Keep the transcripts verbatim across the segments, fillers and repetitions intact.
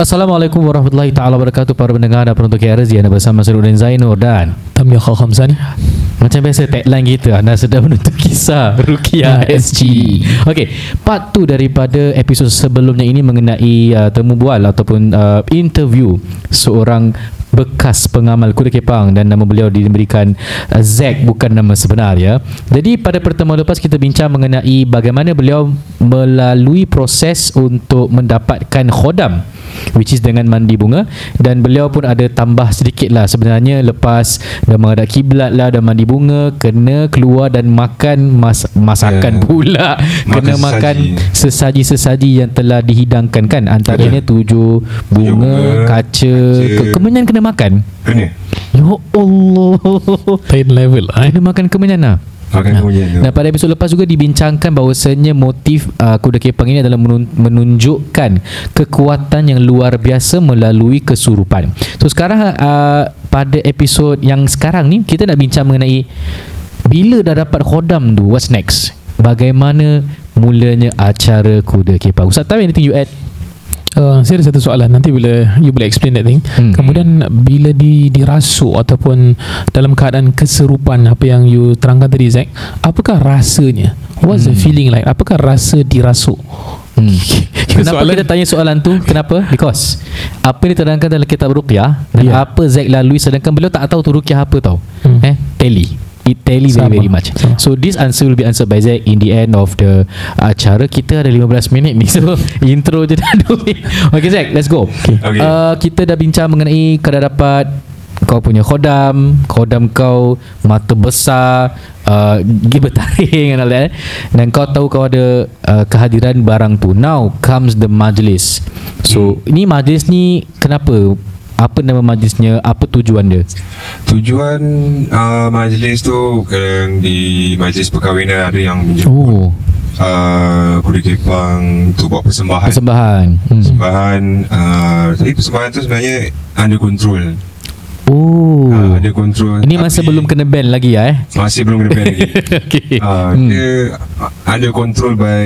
Assalamualaikum warahmatullahi taala wabarakatuh para pendengar dan penonton K R Z. Anda bersama saya Zainur dan Tamya Khamsani. Macam biasa tagline kita, anda sedang menonton kisah Ruqyah S G. Okey, part dua daripada episod sebelumnya ini mengenai uh, temu bual ataupun uh, interview seorang bekas pengamal Kuda Kepang dan nama beliau diberikan uh, Zack, bukan nama sebenar ya. Jadi pada pertemuan lepas kita bincang mengenai bagaimana beliau melalui proses untuk mendapatkan khodam, which is dengan mandi bunga, dan beliau pun ada tambah sedikit lah sebenarnya lepas dah menghadap kiblat lah, dah mandi bunga, kena keluar dan makan mas- masakan yeah. pula makan kena sesaji. makan sesaji-sesaji yang telah dihidangkan kan, antaranya yeah. tujuh bunga, bunga kaca, kaca. Kemenyan kena makan kena. Ya Allah, pain level eh? Kena makan kemenyan lah. Nah, dan pada episod lepas juga dibincangkan bahawasanya motif uh, Kuda Kepang ini adalah menunjukkan kekuatan yang luar biasa melalui kesurupan. So sekarang uh, pada episod yang sekarang ni kita nak bincang mengenai bila dah dapat khodam tu, what's next? Bagaimana mulanya acara Kuda Kepang? Ustaz, tahu anything you add? Uh, saya ada satu soalan, nanti bila you boleh explain that thing. Hmm. Kemudian bila di dirasuk ataupun dalam keadaan keserupan apa yang you terangkan tadi Zack, apakah rasanya? What's hmm. the feeling like? Apakah rasa dirasuk? Hmm. Kenapa soalan? Kita tanya soalan tu? Kenapa? Because apa yang diterangkan dalam kitab Ruqyah dan yeah. apa Zack lalui, sedangkan beliau tak tahu tu Ruqyah apa tau. Hmm. Eh, teli. It tells very, very much. Sama. So this answer will be answered by Zack in the end of the acara. Kita ada lima belas minit ni, so intro je dah dulu. Okay Zack, let's go. Okay. Okay. Uh, kita dah bincang mengenai kau dah dapat kau punya khodam, khodam kau mata besar, uh, gigi bertaring and all that, dan kau tahu kau ada uh, kehadiran barang tu. Now comes the majlis. So ini majlis ni kenapa? Apa nama majlisnya? Apa tujuan dia? Tujuan uh, majlis tu kadang di majlis perkahwinan ada yang menjemput oh. uh, Kuda Kepang untuk buat persembahan. Persembahan. Hmm. Persembahan. Uh, tapi persembahan tu sebenarnya under control. Oh. Uh, ada control. Ini masa belum kena ban lagi ya eh? Masih belum kena ban lagi. Okay. Uh, hmm. Dia under control by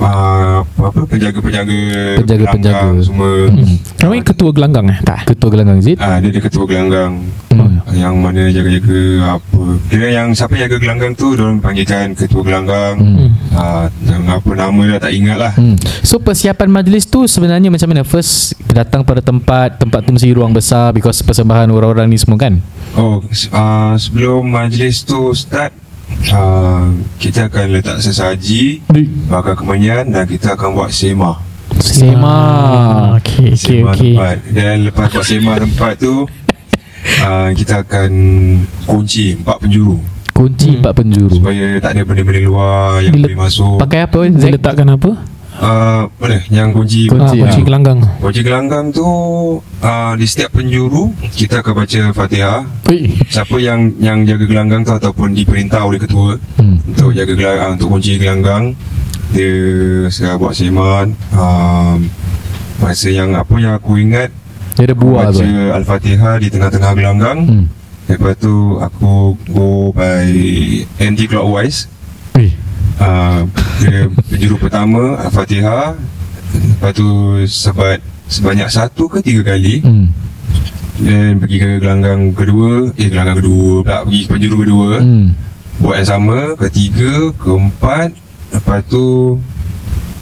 Uh, apa penjaga-penjaga penjaga-penjaga semua. Hmm. Ramai ketua gelanggang eh? Tak. Ketua gelanggang Zid. Ah, uh, dia ada ketua gelanggang. Hmm. Yang mana jaga-jaga apa. Dia yang siapa jaga gelanggang tu diorang panggilkan ketua gelanggang. Hmm. Uh, apa nama dia tak ingat lah. Hmm. So persiapan majlis tu sebenarnya macam mana? First datang pada tempat, tempat tu mesti ruang besar because persembahan orang-orang ni semua kan. Oh, uh, sebelum majlis tu start, Uh, kita akan letak sesaji, bakar kemenyan, dan kita akan buat sema. Sema. Okey, okey, okey. Dan lepas buat sema tempat tu, uh, kita akan kunci empat penjuru. Kunci hmm. empat penjuru. Supaya tak ada benda-benda luar yang Dile- boleh masuk. Pakai apa? Diletakkan apa? Uh, mana? Yang kunci kunci, ha, kunci gelanggang. Kunci gelanggang tu uh, di setiap penjuru kita akan baca Fatihah. Ui. Siapa yang yang jaga gelanggang tu ataupun diperintah oleh ketua hmm. untuk jaga gelanggang, untuk kunci gelanggang, dia saya buat seman. Uh, masa yang apa yang aku ingat, dia ada buah baca apa? Al-Fatihah di tengah-tengah gelanggang. Hmm. Lepas tu aku go by anti-clockwise. Uh, dia penjuru pertama Al-Fatihah, lepas tu sebat sebanyak satu ke tiga kali, dan hmm. pergi ke gelanggang kedua, eh gelanggang kedua pula, pergi ke penjuru kedua, hmm. buat yang sama, ketiga, keempat, lepas tu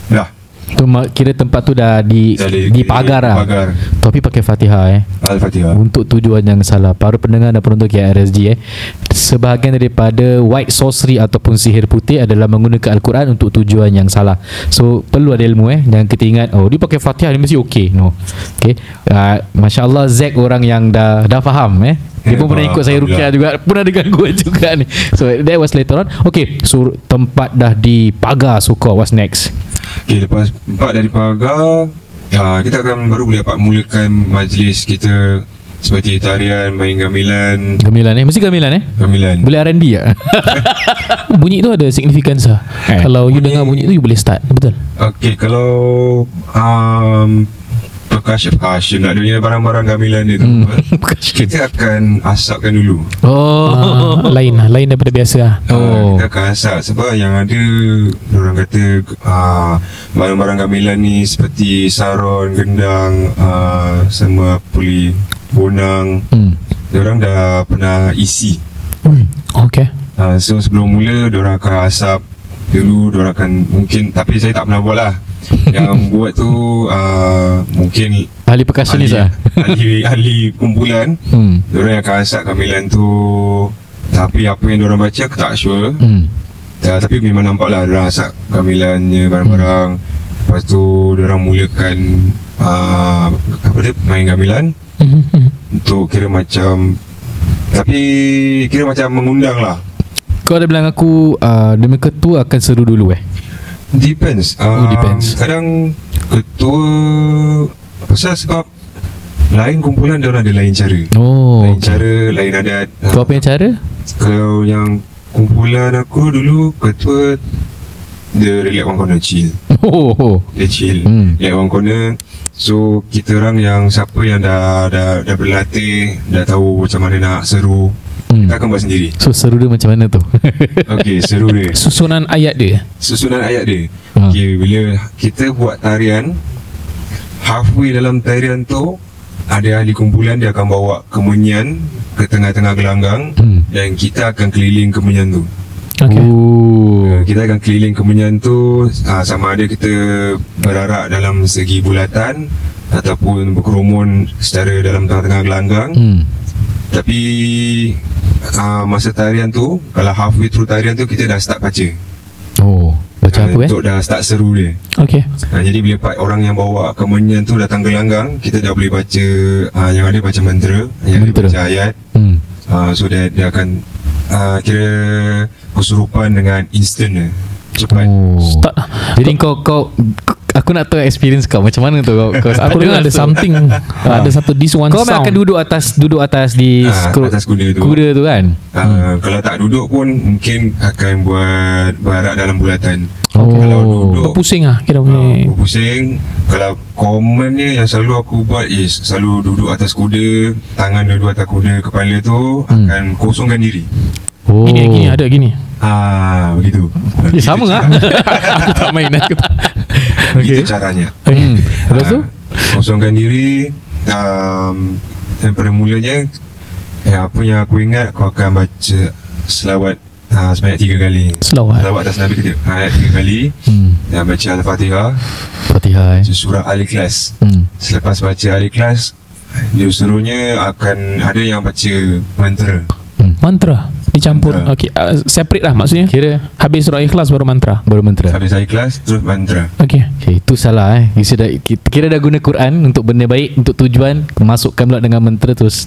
dah. Tu kira tempat tu dah di dipagar lah. Pagar. Tapi pakai Fatihah eh. Al-Fatihah. Untuk tujuan yang salah. Para pendengar dan penonton K R S G eh. Sebahagian daripada white sorcery ataupun sihir putih adalah menggunakan Al-Quran untuk tujuan yang salah. So perlu ada ilmu eh. Jangan kita ingat oh dia pakai Fatihah dia mesti okey. No. Okey. Uh, Masya-Allah Zack orang yang dah dah faham eh. Dia pun pernah ikut saya Ruqyah juga, pernah ada gangguan juga ni. So that was later on. Okay, so tempat dah dipagar suka. What's next? Okay, lepas tempat dah dipagar, uh, kita akan baru boleh dapat mulakan majlis kita seperti tarian, main gamelan. Gamelan eh, mesti gamelan eh? Gamelan. Boleh R and B ya? Bunyi tu ada significance lah. Eh. Kalau bunyi, you dengar bunyi tu you boleh start, betul? Okay, kalau um, percussion, percussion nak dia punya barang-barang gamilan dia tu. Hmm. Kita akan asapkan dulu. Oh, ah, lain lah, lain daripada biasa lah. Oh. Kita akan asap sebab yang ada orang kata ah, barang-barang gamilan ni seperti saron, gendang, ah, sama puli, bonang. Hmm. Diorang dah pernah isi. Hmm. Okay. Ah, so sebelum mula diorang akan asap dulu, diorang akan mungkin, tapi saya tak pernah buat lah. Yang buat tu uh, mungkin ahli percussion ni lah, ahli, ahli kumpulan. hmm. Diorang yang akan asap kamilan tu. Tapi apa yang diorang baca aku tak sure. hmm. uh, Tapi memang nampak lah diorang asap kamilannya barang-barang. hmm. Lepas tu diorang mulakan uh, apa dia, main kamilan. hmm. Untuk kira macam, tapi kira macam mengundang lah. Kau ada bilang aku uh, demi ketua akan seru dulu eh? Depends. Um, oh, depends. Kadang ketua, pasal sebab lain kumpulan diorang ada lain cara. Oh, lain okay. cara, lain adat. Kau apa yang cara? Kalau yang kumpulan aku dulu, ketua dia relax one corner, chill. Oh, oh. Dia chill. hmm. Relax one corner. So kita orang yang siapa yang dah dah, dah berlatih, dah tahu macam mana nak seru, hmm. kita akan buat sendiri. So seru dia macam mana tu? Okey, seru dia susunan ayat dia. Susunan ayat dia. ha. Okey, bila kita buat tarian, halfway dalam tarian tu ada ahli kumpulan, dia akan bawa kemenyan ke tengah-tengah gelanggang. hmm. Dan kita akan keliling kemenyan tu. Okay. Ooh. Kita akan keliling kemenyan tu. ha, Sama ada kita berarak dalam segi bulatan ataupun berkerumun secara dalam tengah-tengah gelanggang. hmm. Tapi Uh, masa tarian tu, kalau halfway through tarian tu, kita dah start baca. Oh, baca uh, apa eh? Untuk dah start seru dia. Okay. uh, Jadi bila part orang yang bawa kemenyan tu datang gelanggang, kita dah boleh baca. uh, Yang ada baca mentera, yang mentera. Ada baca ayat. hmm. uh, So dia, dia akan uh, kira kesurupan dengan instant dia. Cepat. oh. Start. Jadi kau, kau aku nak tahu experience kau macam mana tu kau. Kau aku dengar ada something. Ada satu this one kau sound. Kau akan duduk atas duduk atas di ha, skru, atas kuda tu. Kuda tu kan. Ha, hmm. Kalau tak duduk pun mungkin akan buat barak dalam bulatan. Oh. Kalau duduk pusing ah kira punya. Ha, pusing. Kalau commonnya yang selalu aku buat is selalu duduk atas kuda, tangan duduk atas kuda, kepala tu hmm. akan kosongkan diri. Oh. Gini gini ada gini. Ah, begitu. Ya, sama ah. Aku tak main aku tak. Begitu okay. caranya. Hmm. Lepas tu kosongkan diri. um, Daripada mulanya ya, apa yang aku ingat, aku akan baca selawat uh, sebanyak tiga kali. Selawat Selawat atas Nabi kita ayat tiga kali. hmm. Dan baca Al-Fatihah Fatihah eh. surah Al-Ikhlas. hmm. Selepas baca Al-Ikhlas, justrunya akan ada yang baca mantra. hmm. Mantra dicampur. Okey, uh, separate lah maksudnya. Kira habis surah Ikhlas baru mantra. Baru mantra. Habis Ikhlas terus mantra. Okey. Okey, itu salah eh. Kira dah, kira dah guna Quran untuk benda baik, untuk tujuan, masukkan pula dengan mantra terus.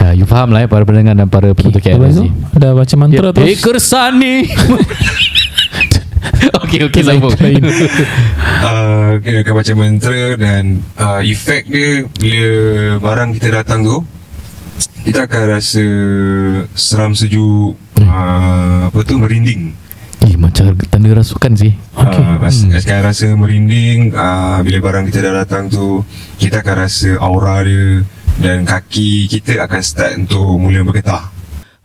Ha, you faham lah eh, para pendengar dan para penutur K R Z. Dah baca mantra yeah. terus. Eh Kersani. Okey, okey sambung. Ah, kira akan baca mantra dan uh, efek dia bila barang kita datang tu, kita akan rasa seram sejuk. hmm. uh, Apa tu, merinding. Eh, macam tanda rasukan sih. okay. uh, hmm. Akan rasa merinding. uh, Bila barang kita dah datang tu, kita akan rasa aura dia. Dan kaki kita akan start untuk mula bergetar.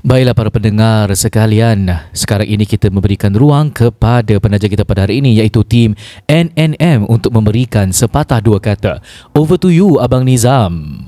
Baiklah para pendengar sekalian, sekarang ini kita memberikan ruang kepada penaja kita pada hari ini, iaitu tim N N M untuk memberikan sepatah dua kata. Over to you Abang Nizam.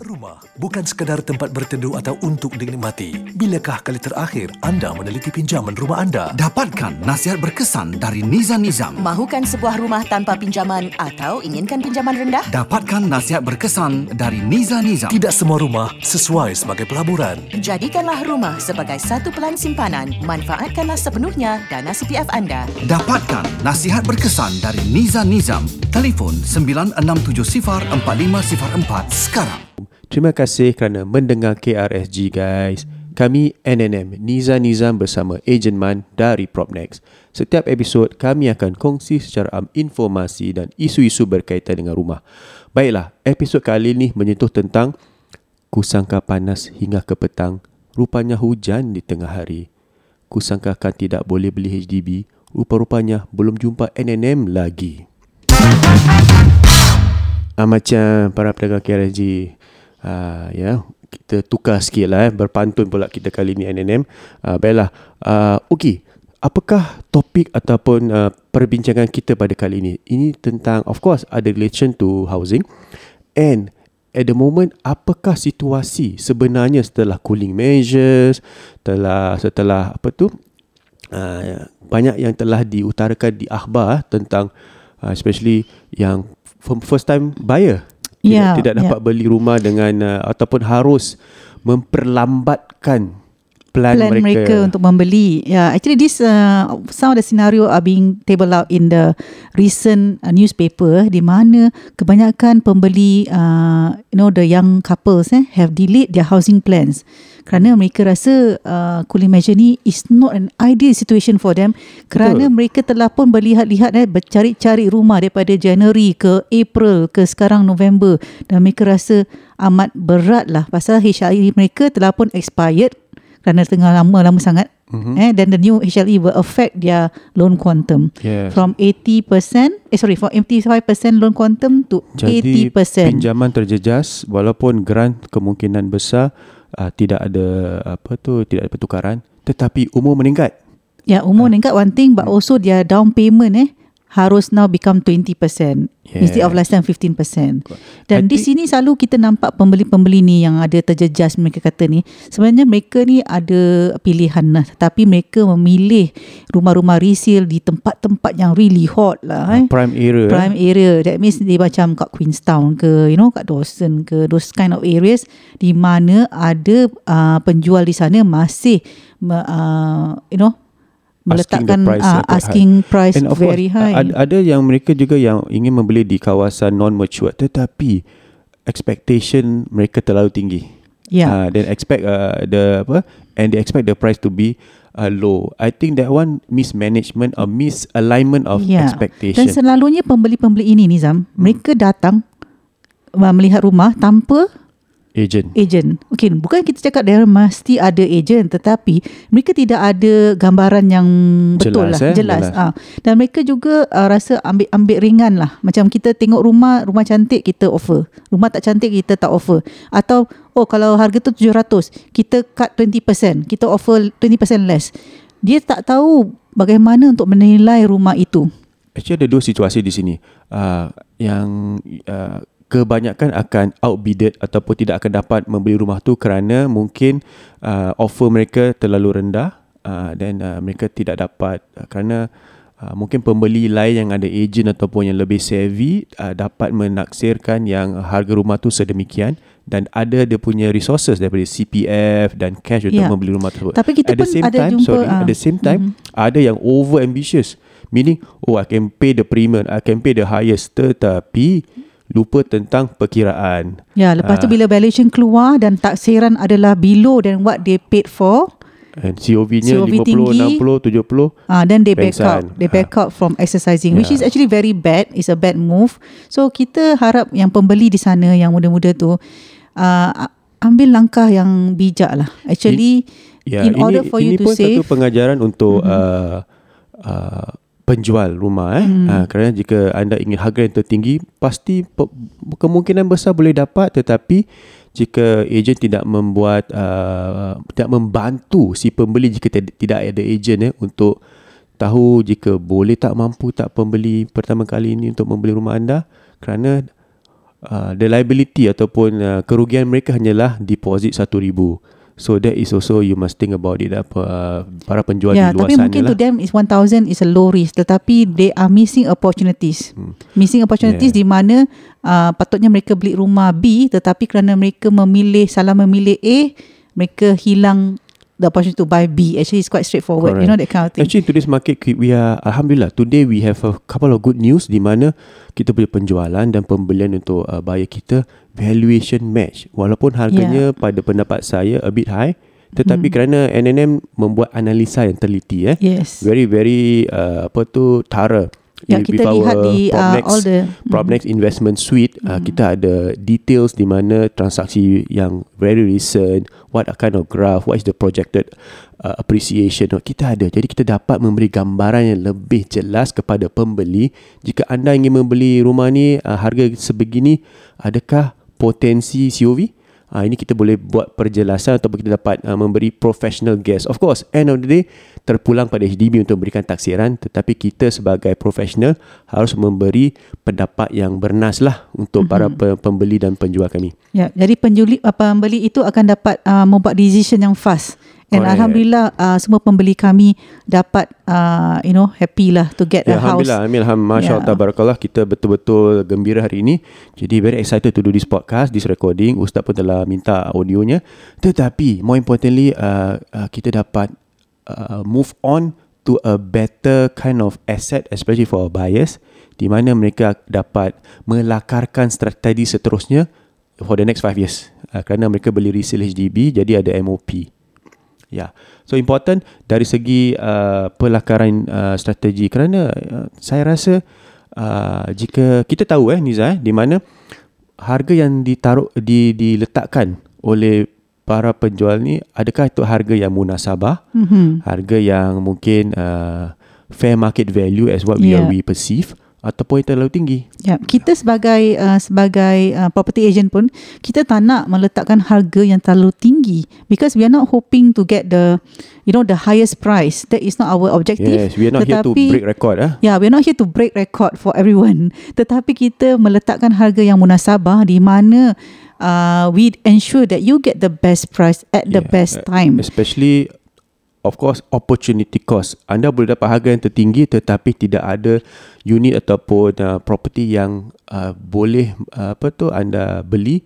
Rumah bukan sekadar tempat berteduh atau untuk dinikmati. Bilakah kali terakhir anda meneliti pinjaman rumah anda? Dapatkan nasihat berkesan dari Niza Nizam. Mahukan sebuah rumah tanpa pinjaman atau inginkan pinjaman rendah? Dapatkan nasihat berkesan dari Niza Nizam. Tidak semua rumah sesuai sebagai pelaburan. Jadikanlah rumah sebagai satu pelan simpanan. Manfaatkanlah sepenuhnya dana C P F anda. Dapatkan nasihat berkesan dari Niza Nizam. Telefon sembilan enam tujuh kosong empat lima kosong empat sekarang. Terima kasih kerana mendengar K R S G guys. Kami N N M Niza Nizam bersama Agent Man dari Propnex. Setiap episod kami akan kongsi secara informasi dan isu-isu berkaitan dengan rumah. Baiklah, episod kali ini menyentuh tentang kusangka panas hingga ke petang, rupanya hujan di tengah hari. Kusangkakan tidak boleh beli H D B, rupa-rupanya belum jumpa N N M lagi. uh, macam para pedagang K R L Z. Uh, ya, yeah. Kita tukar sikit lah eh. Berpantun pula kita kali ni N N M. uh, Baiklah, uh, okey, apakah topik ataupun uh, perbincangan kita pada kali ini? Ini tentang, of course, ada relation to housing. And at the moment, apakah situasi sebenarnya setelah cooling measures, Setelah, setelah apa tu uh, banyak yang telah diutarakan di akhbar tentang uh, especially yang first time buyer Tidak, yeah, tidak dapat yeah. beli rumah dengan uh, ataupun harus memperlambatkan plan, plan mereka. mereka untuk membeli. Yeah, actually this uh, some of the scenario are being tabled out in the recent uh, newspaper, di mana kebanyakan pembeli, uh, you know, the young couples eh, have delayed their housing plans kerana mereka rasa uh, cooling measure ni is not an ideal situation for them, kerana Betul. mereka telah pun berlihat-lihat eh, bercari-cari rumah daripada Januari ke April ke sekarang November, dan mereka rasa amat berat lah pasal H L E mereka telah pun expired kerana tengah lama-lama sangat. Mm-hmm. Eh, then the new H L E will affect their loan quantum. Yes. From eighty percent eh sorry from eighty-five percent loan quantum to jadi, eighty percent. Jadi pinjaman terjejas walaupun grant kemungkinan besar uh, tidak ada apa tu tidak ada pertukaran, tetapi umur meningkat. Ya, umur uh. meningkat one thing, but also their down payment eh harus now become twenty percent yeah. instead of less than fifteen percent. Dan I di sini selalu kita nampak pembeli-pembeli ni yang ada terjejas, mereka kata ni sebenarnya mereka ni ada pilihan lah, tapi mereka memilih rumah-rumah resale di tempat-tempat yang really hot lah eh. prime area prime area that means dia macam kat Queenstown ke, you know, kat Dawson ke, those kind of areas di mana ada uh, penjual di sana masih uh, you know meletakkan asking price, uh, asking price very course, high. Ada yang mereka juga yang ingin membeli di kawasan non-mature, tetapi expectation mereka terlalu tinggi. Yeah. Uh, then expect uh, the apa and they expect the price to be uh, low. I think that one mismanagement or misalignment of yeah. expectation. Dan selalunya pembeli-pembeli ini Nizam, hmm. mereka datang melihat rumah tanpa Agent. Agent. Okay, bukan kita cakap dia mesti ada agent, tetapi mereka tidak ada gambaran yang betul jelas, lah, eh? jelas. jelas. Ha. Dan mereka juga uh, rasa ambil-ambil ringan lah. Macam kita tengok rumah, rumah cantik kita offer, rumah tak cantik kita tak offer. Atau, oh kalau harga tu tujuh ratus, kita cut twenty percent, kita offer twenty percent less. Dia tak tahu bagaimana untuk menilai rumah itu. Actually ada dua situasi di sini. Uh, yang... Uh, kebanyakan akan outbidded ataupun tidak akan dapat membeli rumah tu kerana mungkin uh, offer mereka terlalu rendah, uh, dan uh, mereka tidak dapat uh, kerana uh, mungkin pembeli lain yang ada agent ataupun yang lebih savvy uh, dapat menaksirkan yang harga rumah tu sedemikian, dan ada dia punya resources daripada C P F dan cash untuk yeah. membeli rumah tersebut. Tapi kita at pun ada time, jumpa sorry, uh, at the same time mm-hmm. ada yang over ambitious, meaning oh I can pay the premium, I can pay the highest, tetapi lupa tentang perkiraan. Ya, lepas tu ha. bila valuation keluar dan taksiran adalah below than what they paid for. And C O V-nya C O V lima puluh, tinggi, enam puluh, tujuh puluh. Ah, then they pensan. back out. They back ha. out from exercising, yeah. which is actually very bad. It's a bad move. So kita harap yang pembeli di sana yang muda-muda tu uh, ambil langkah yang bijak lah. Actually, in, yeah, in order ini, for you to save. Ini pun satu pengajaran untuk mm-hmm. uh, uh, penjual rumah eh. hmm. ha, kerana jika anda ingin harga yang tertinggi, pasti pe- kemungkinan besar boleh dapat, tetapi jika ejen tidak membuat uh, tidak membantu si pembeli, jika t- tidak ada ejen eh, untuk tahu jika boleh tak mampu tak pembeli pertama kali ini untuk membeli rumah anda, kerana uh, the liability ataupun uh, kerugian mereka hanyalah deposit satu ribu. So that is also you must think about it, apa uh, para penjual yeah, di luar sana. Ya, tapi mungkin lah. To them is one thousand is a low risk, tetapi they are missing opportunities. Hmm. Missing opportunities yeah. di mana uh, patutnya mereka beli rumah B, tetapi kerana mereka memilih salah memilih A, mereka hilang the opportunity to buy B. Actually it's quite straightforward. Correct. You know that kind of thing. Actually in today's market we are alhamdulillah today we have a couple of good news di mana kita punya penjualan dan pembelian untuk uh, buyer kita valuation match, walaupun harganya yeah. pada pendapat saya a bit high, tetapi hmm. kerana N N M membuat analisa yang teliti eh yes. very very uh, apa tu thorough ya, kita lihat di Propnex, uh, all the Propnex Investment Suite hmm. uh, kita ada details di mana transaksi yang very recent, what kind of graph, what is the projected uh, appreciation note kita ada. Jadi kita dapat memberi gambaran yang lebih jelas kepada pembeli, jika anda ingin membeli rumah ni uh, harga sebegini, adakah potensi C O V? Uh, ini kita boleh buat perjelasan atau kita dapat uh, memberi professional guess. Of course, end of the day, terpulang pada H D B untuk memberikan taksiran, tetapi kita sebagai profesional harus memberi pendapat yang bernas lah untuk mm-hmm. para pembeli dan penjual kami. Ya, jadi penjuli, pembeli itu akan dapat uh, membuat decision yang fast. Dan oh, alhamdulillah yeah. uh, semua pembeli kami dapat uh, you know happy lah to get yeah, a alhamdulillah, house. Alhamdulillah, Masya Allah, yeah. Tabarakallah, kita betul-betul gembira hari ini. Jadi very excited to do this podcast, this recording. Ustaz pun telah minta audionya. Tetapi more importantly uh, uh, kita dapat uh, move on to a better kind of asset, especially for our buyers, di mana mereka dapat melakarkan strategi seterusnya for the next five years, uh, kerana mereka beli resale H D B, jadi ada M O P. Ya, yeah. So important dari segi uh, pelakaran uh, strategi, kerana uh, saya rasa uh, jika kita tahu eh Niza eh, di mana harga yang ditaruh di, diletakkan oleh para penjual ni, adakah itu harga yang munasabah, mm-hmm. harga yang mungkin uh, fair market value as what yeah. we we perceive, ataupun terlalu tinggi. Ya, kita sebagai uh, sebagai uh, property agent pun, kita tak nak meletakkan harga yang terlalu tinggi, because we are not hoping to get the you know the highest price. That is not our objective. Yes, we are not Tetapi, here to break record. Eh? Yeah, we are not here to break record for everyone. Tetapi kita meletakkan harga yang munasabah, di mana uh, we ensure that you get the best price at the yeah, best time. Especially, of course, opportunity cost. Anda boleh dapat harga yang tertinggi, tetapi tidak ada unit ataupun uh, property yang uh, boleh uh, apa tu anda beli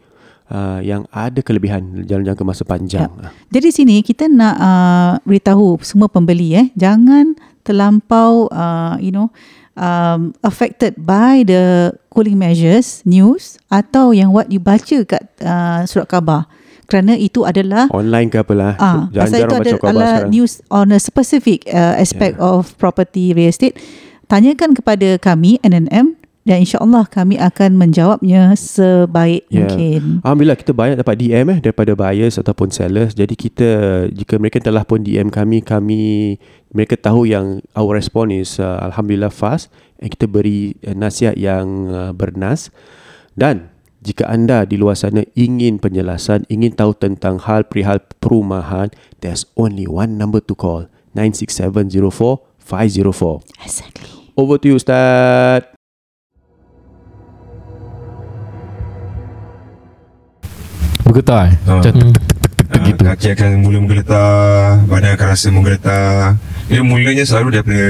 uh, yang ada kelebihan dalam jangka masa panjang. Ya. Jadi sini kita nak uh, beritahu semua pembeli eh, jangan terlampau uh, you know um, affected by the cooling measures news atau yang what you baca kat uh, surat khabar. Kerana itu adalah online ke apalah ah, pasal itu adalah, adalah news on a specific uh, aspect yeah. of property real estate. Tanyakan kepada kami N N M, dan insyaAllah kami akan menjawabnya sebaik yeah. mungkin. Alhamdulillah, kita banyak dapat D M eh, daripada buyers ataupun sellers. Jadi kita, jika mereka telah pun D M kami, kami mereka tahu yang our response is uh, Alhamdulillah fast, and kita beri uh, nasihat yang uh, bernas. Dan jika anda di luar sana ingin penjelasan, ingin tahu tentang hal perihal perumahan, there's only one number to call, nine six seven zero four five zero four. Exactly. Over to you, Ustaz. Bergetar. Ha. Macam tek tek tek tek tek gitu. Kaki akan mula menggeletar, badan akan rasa menggeletar. Dia mulanya selalu daripada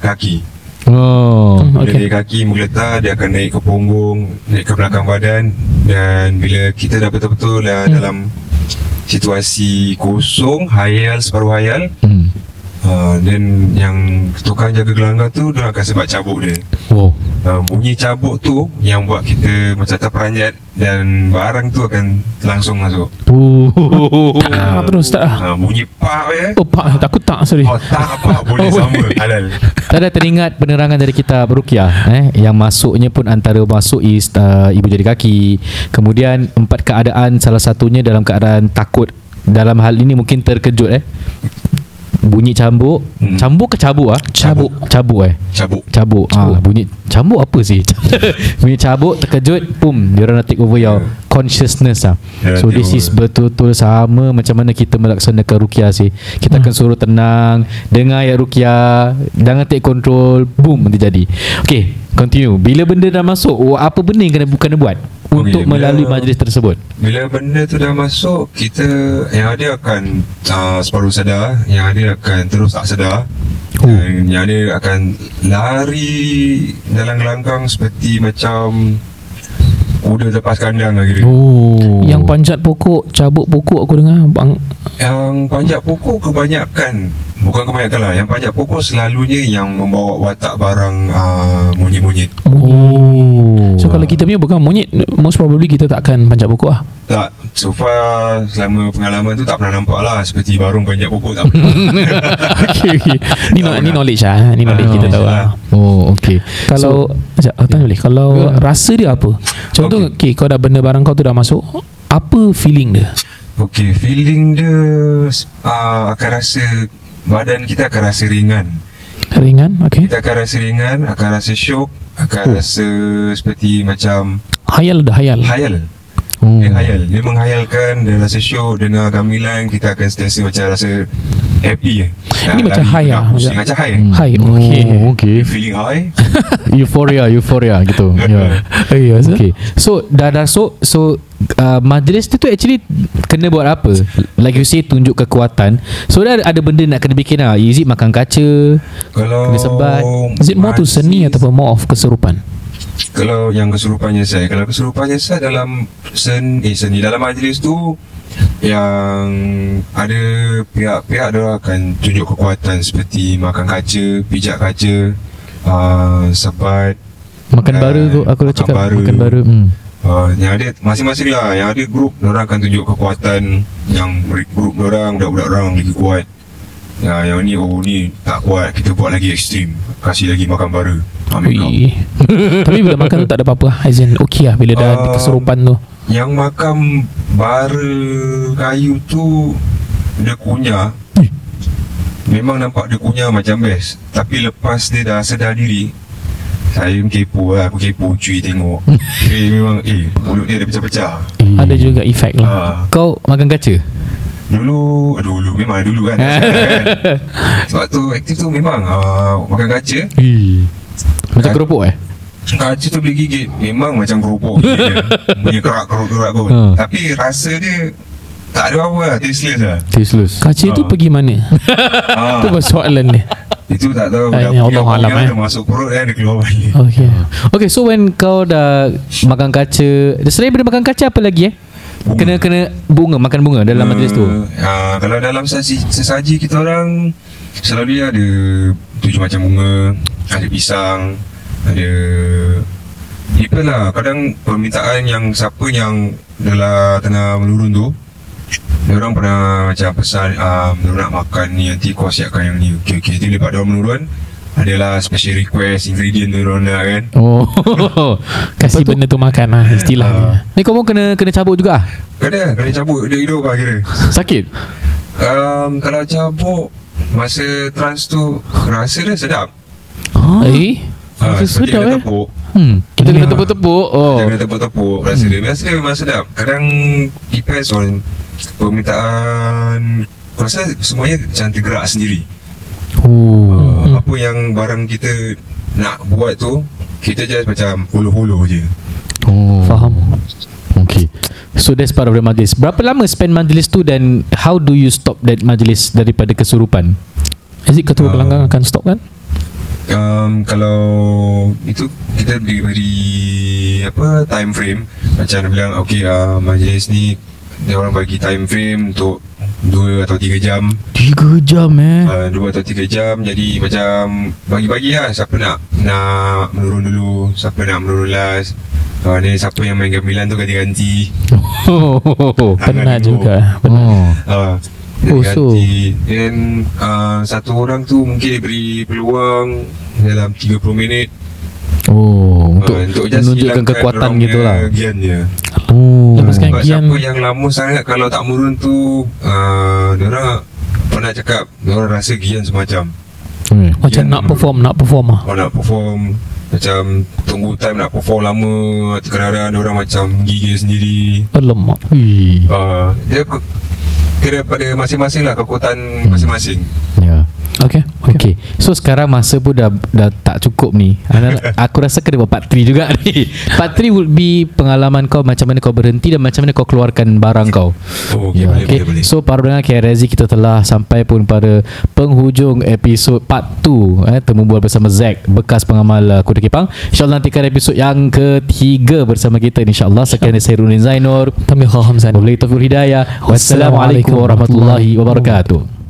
kaki. Oh, bila okay. kaki menggeletar, dia akan naik ke punggung, naik ke belakang badan. Dan bila kita dah betul-betul dah hmm. dalam situasi kosong, hayal, separuh hayal, hmm. uh, dan yang tukang jaga gelanggang tu, dia akan sebab cabuk dia. Wow. uh, Bunyi cabuk tu yang buat kita macam terperanjat, dan barang tu akan langsung masuk. Oh, uh, terus tak uh, bunyi pak ya. Oh, pak, takut tak, sorry. Oh, tak pak, boleh oh, sama halal. Saya dah teringat penerangan dari kitab Ruqyah eh, yang masuknya pun antara masuk is, uh, ibu jari kaki. Kemudian empat keadaan, salah satunya dalam keadaan takut. Dalam hal ini mungkin terkejut eh. Bunyi cambuk, hmm. cambuk ke cabuk ah? Cabuk, cabuk eh. Cabuk. Cabuk. Ah, bunyi cambuk apa sih? Bunyi cabuk, terkejut, pum, dia orang nak take over your yeah. consciousness ah. Yeah, so this is betul-betul sama macam mana kita melaksanakan ruqyah sih. Kita hmm. akan suruh tenang, dengar ayat ruqyah, jangan take control, boom nanti jadi. Okay, continue. Bila benda dah masuk, oh, apa benda yang kena kena buat untuk okay, bila, melalui majlis tersebut? Bila benda tu dah masuk, kita yang ada akan uh, separuh sedar, yang ada akan terus tak sedar. Uh. Yang ada akan lari dalam gelanggang seperti macam kuda lepas kandang lah kira. Oh. Yang panjat pokok, cabut pokok aku dengar bang. Yang panjat pokok kebanyakan, bukan kebanyakan lah, yang panjat pokok selalunya yang membawa watak barang uh, monyet-monyet. Oh. So uh. kalau kita punya bukan monyet, most probably kita tak akan panjat pokok lah. Tak, so far selama pengalaman tu tak pernah nampak lah seperti barang panjat pokok tak pernah. Okay, okay. Ni, no, ni knowledge lah, ni knowledge uh, kita tahu lah. Oh, okay. Kalau, so, ajak, oh, tanya boleh, kalau uh, rasa dia apa? Contoh, okay. okay, kau dah benda barang kau tu dah masuk, apa feeling dia? Okay, feeling dia uh, akan rasa, badan kita akan rasa ringan. Ringan, okay. Kita akan rasa ringan, akan rasa syok, akan oh. rasa seperti macam Hayal dah hayal Hayal hmm. Dia hayal, dia menghayalkan, dia rasa syok. Dengar gamilan, kita akan sentiasa macam rasa happy. Ini nah, macam high lah. Macam high hmm. High, okay, oh, okay. Feeling high. Euphoria, euphoria gitu. Ya, yeah. Okay, so dah dah sok. So uh, majlis tu actually kena buat apa? Like you say, tunjuk kekuatan. So dah ada benda nak kena bikin lah. Is it makan kaca? Kalau kena sebat? Is it more to seni ataupun more of keserupan? Kalau yang kesurupannya saya, kalau kesurupannya saya dalam sen, eh, seni dalam majlis tu, yang ada pihak-pihak dia akan tunjuk kekuatan seperti makan kaca, pijak kaca, uh, sebat, makan dan, baru aku dah cakap baru, makan baru. Hmm. Uh, yang ada masing-masing lah, yang ada grup mereka akan tunjuk kekuatan, yang grup mereka budak-budak orang lagi kuat. Ya, yang ni oh ni tak kuat, kita buat lagi ekstrim, kasih lagi makan bara. Tapi bila makan tu tak ada apa-apa, as in okey lah bila dah um, keserupan tu. Yang makan bara kayu tu dia kunyah. Eh. Memang nampak dia kunyah macam best, tapi lepas dia dah sedar diri, saya kepo lah, aku kepo cuy tengok. eh memang eh mulut dia ada pecah-pecah. Eh. Ada juga efek lah. Uh. Kau makan kaca? Dulu, dulu memang dulu kan, kan. Sebab tu aktif tu memang uh, makan kaca. Hii. Macam Ka- keropok eh? Kaca tu boleh gigit, memang macam keropok. Punya kerak-kerak kot ha. Tapi rasa dia tak ada apa lah, tasteless lah. Tasteless. Kaca ha. tu pergi mana? Itu ha. persoalan ni. Itu tak tahu. Ay, dah Allah alam eh. Masuk perut eh, dia keluar balik. Okay. Okay, so when kau dah makan kaca, selain daripada makan kaca apa lagi eh? Bunga. Kena kena bunga, makan bunga dalam uh, majlis tu. Uh, kalau dalam sesaji kita orang selalu ada tujuh macam bunga, ada pisang, ada ipelah kadang permintaan yang siapa yang dalam tanah menurun tu, dia orang pernah macam pesan ah uh, nak makan ni, nanti kau siapkan yang ni. Okey okey, dia lepas dia menurun adalah special request ingredient tu orang nak kan. Oh. Kasih benda tu makan lah istilahnya. Uh. Ni kau pun kena kena cabut juga ah. Kena, kena cabut dia hidup lah kira. Sakit. Um, kalau cabut masa trans tu rasa dia sedap. Ha. Eh. Uh, rasa sedap eh. Tepuk. Hmm. Kita kena tepuk-tepuk. Oh. Kita kena tepuk-tepuk rasa hmm. dia. Rasa dia memang sedap. Kadang depends on permintaan. Rasa semuanya macam tergerak sendiri. Oh. Uh, apa yang barang kita nak buat tu, kita just macam hulu-hulu je. Oh, faham. Okay, so that's part of the majlis. Berapa lama spend majlis tu dan how do you stop that majlis daripada kesurupan? Is it ketua pelanggan uh, akan stop kan? Um, kalau itu kita beri apa time frame. Macam dia bilang okay uh, majlis ni dia orang bagi time frame untuk dua atau tiga jam. Tiga jam eh uh, dua atau tiga jam. Jadi macam bagi-bagi lah, siapa nak nak menurun dulu, siapa nak menurun last. uh, Dan siapa yang main gamilan tu ganti-ganti. Oh, oh, oh. Penat juga. Penat oh. uh, oh, ganti so. Dan uh, satu orang tu mungkin beri peluang dalam tiga puluh minit. Oh, untuk, uh, untuk menunjukkan kekuatan gitu lah. Oh, lepaskan gian. Siapa yang lama sangat kalau tak murun tu uh, diorang pernah cakap diorang rasa gian semacam hmm. gian macam nak perform, nak perform lah. Oh, nak perform macam tunggu time nak perform lama. Kadang-kadang diorang macam gigil sendiri. Alamak. uh, Dia kira pada masing-masing lah, kekuatan hmm. masing-masing. Ya yeah. Okay. Okay. Okay. So sekarang masa pun dah, dah tak cukup ni. Aku rasa kena buat part tiga juga ni. Part tiga would be pengalaman kau, macam mana kau berhenti dan macam mana kau keluarkan barang kau. Oh, okay, yeah, boleh, okay. Boleh, boleh. So para pendengar K R Z, kita telah sampai pun pada penghujung episod part dua eh, Temu Bual bersama Zack, bekas pengamal Kuda Kepang. InsyaAllah nantikan episod yang ketiga bersama kita insyaAllah. Sekian dari saya Zainur, Tamya Khamsani, Wabillahi Taufiq wal Hidayah. Wassalamualaikum warahmatullahi wabarakatuh.